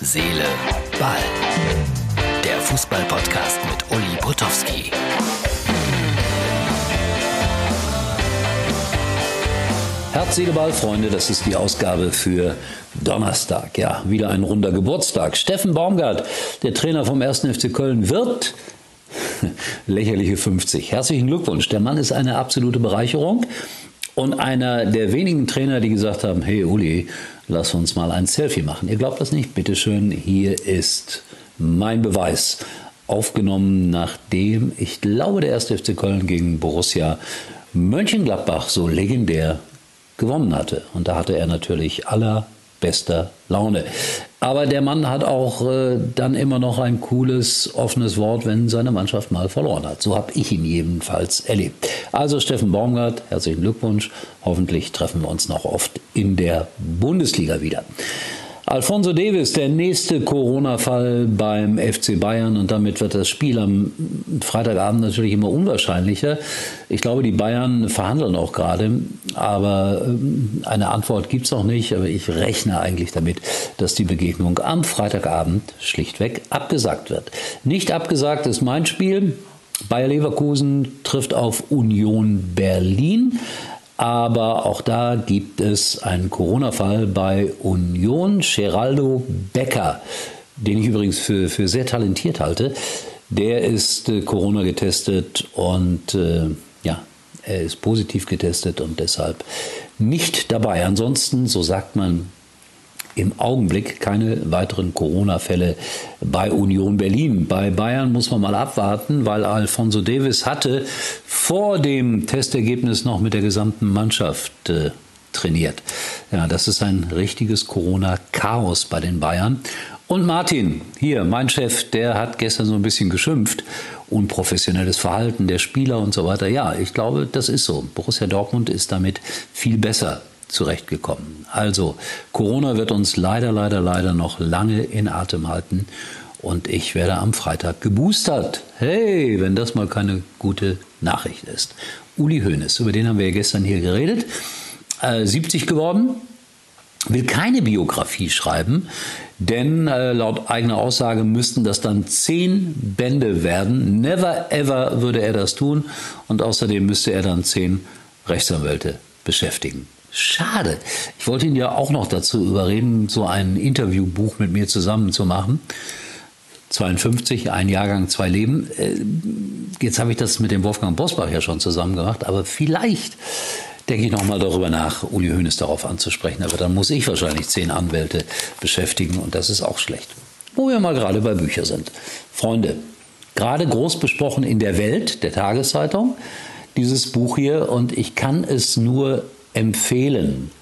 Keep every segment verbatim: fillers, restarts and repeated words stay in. Seele, Ball. Der Fußball-Podcast mit Uli Bruttowski. Herz, Seele, Ball, Freunde, das ist die Ausgabe für Donnerstag. Ja, wieder ein runder Geburtstag. Steffen Baumgart, der Trainer vom ersten F C Köln, wird lächerliche fünfzig. Herzlichen Glückwunsch. Der Mann ist eine absolute Bereicherung. Und einer der wenigen Trainer, die gesagt haben, hey Uli, lass uns mal ein Selfie machen. Ihr glaubt das nicht? Bitteschön, hier ist mein Beweis. Aufgenommen, nachdem, ich glaube, der erste F C Köln gegen Borussia Mönchengladbach so legendär gewonnen hatte. Und da hatte er natürlich allerbester Laune. Aber der Mann hat auch äh, dann immer noch ein cooles, offenes Wort, wenn seine Mannschaft mal verloren hat. So habe ich ihn jedenfalls erlebt. Also Steffen Baumgart, herzlichen Glückwunsch. Hoffentlich treffen wir uns noch oft in der Bundesliga wieder. Alphonso Davies, der nächste Corona-Fall beim F C Bayern, und damit wird das Spiel am Freitagabend natürlich immer unwahrscheinlicher. Ich glaube, die Bayern verhandeln auch gerade, aber eine Antwort gibt es noch nicht. Aber ich rechne eigentlich damit, dass die Begegnung am Freitagabend schlichtweg abgesagt wird. Nicht abgesagt ist mein Spiel. Bayer Leverkusen trifft auf Union Berlin. Aber auch da gibt es einen Corona-Fall bei Union. Geraldo Becker, den ich übrigens für, für sehr talentiert halte, der ist äh, Corona getestet und äh, ja, er ist positiv getestet und deshalb nicht dabei. Ansonsten, so sagt man, im Augenblick keine weiteren Corona-Fälle bei Union Berlin. Bei Bayern muss man mal abwarten, weil Alphonso Davies hatte vor dem Testergebnis noch mit der gesamten Mannschaft äh, trainiert. Ja, das ist ein richtiges Corona-Chaos bei den Bayern. Und Martin, hier, mein Chef, der hat gestern so ein bisschen geschimpft. Unprofessionelles Verhalten der Spieler und so weiter. Ja, ich glaube, das ist so. Borussia Dortmund ist damit viel besser zurechtgekommen. Also, Corona wird uns leider, leider, leider noch lange in Atem halten und ich werde am Freitag geboostert. Hey, wenn das mal keine gute Nachricht ist. Uli Hoeneß, über den haben wir ja gestern hier geredet, äh, siebzig geworden, will keine Biografie schreiben, denn äh, laut eigener Aussage müssten das dann zehn Bände werden. Never ever würde er das tun und außerdem müsste er dann zehn Rechtsanwälte beschäftigen. Schade. Ich wollte ihn ja auch noch dazu überreden, so ein Interviewbuch mit mir zusammen zu machen. zweiundfünfzig, ein Jahrgang, zwei Leben. Jetzt habe ich das mit dem Wolfgang Bosbach ja schon zusammen gemacht, aber vielleicht denke ich nochmal darüber nach, Uli Hoeneß darauf anzusprechen. Aber dann muss ich wahrscheinlich zehn Anwälte beschäftigen und das ist auch schlecht. Wo wir mal gerade bei Büchern sind. Freunde, gerade groß besprochen in der Welt, der Tageszeitung, dieses Buch hier, und ich kann es nur empfehlen.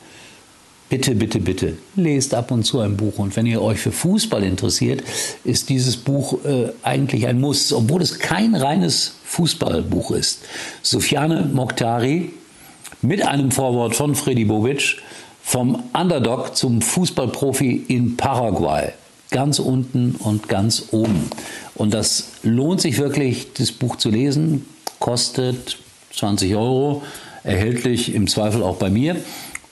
Bitte, bitte, bitte, lest ab und zu ein Buch. Und wenn ihr euch für Fußball interessiert, ist dieses Buch äh, eigentlich ein Muss, obwohl es kein reines Fußballbuch ist. Sofiane Moktari mit einem Vorwort von Fredi Bobic, vom Underdog zum Fußballprofi in Paraguay. Ganz unten und ganz oben. Und das lohnt sich wirklich, das Buch zu lesen. Kostet zwanzig Euro. Erhältlich im Zweifel auch bei mir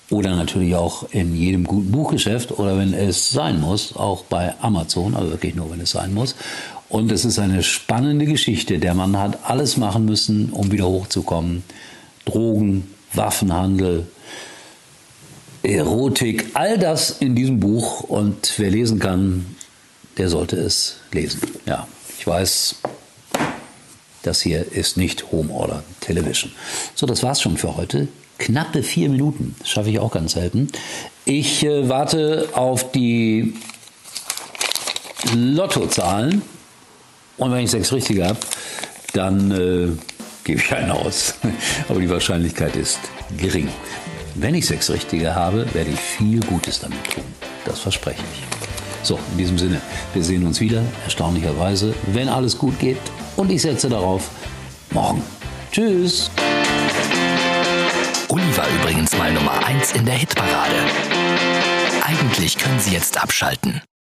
oder natürlich auch in jedem guten Buchgeschäft oder, wenn es sein muss, auch bei Amazon, aber wirklich nur, wenn es sein muss. Und es ist eine spannende Geschichte. Der Mann hat alles machen müssen, um wieder hochzukommen. Drogen, Waffenhandel, Erotik, all das in diesem Buch. Und wer lesen kann, der sollte es lesen. Ja, ich weiß, das hier ist nicht Home Order Television. So, das war's schon für heute. Knappe vier Minuten. Das schaffe ich auch ganz selten. Ich äh, warte auf die Lottozahlen. Und wenn ich sechs Richtige habe, dann äh, gebe ich einen aus. Aber die Wahrscheinlichkeit ist gering. Wenn ich sechs Richtige habe, werde ich viel Gutes damit tun. Das verspreche ich. So, in diesem Sinne, wir sehen uns wieder, erstaunlicherweise, wenn alles gut geht. Und ich setze darauf, morgen. Tschüss. Uli war übrigens mal Nummer eins in der Hitparade. Eigentlich können Sie jetzt abschalten.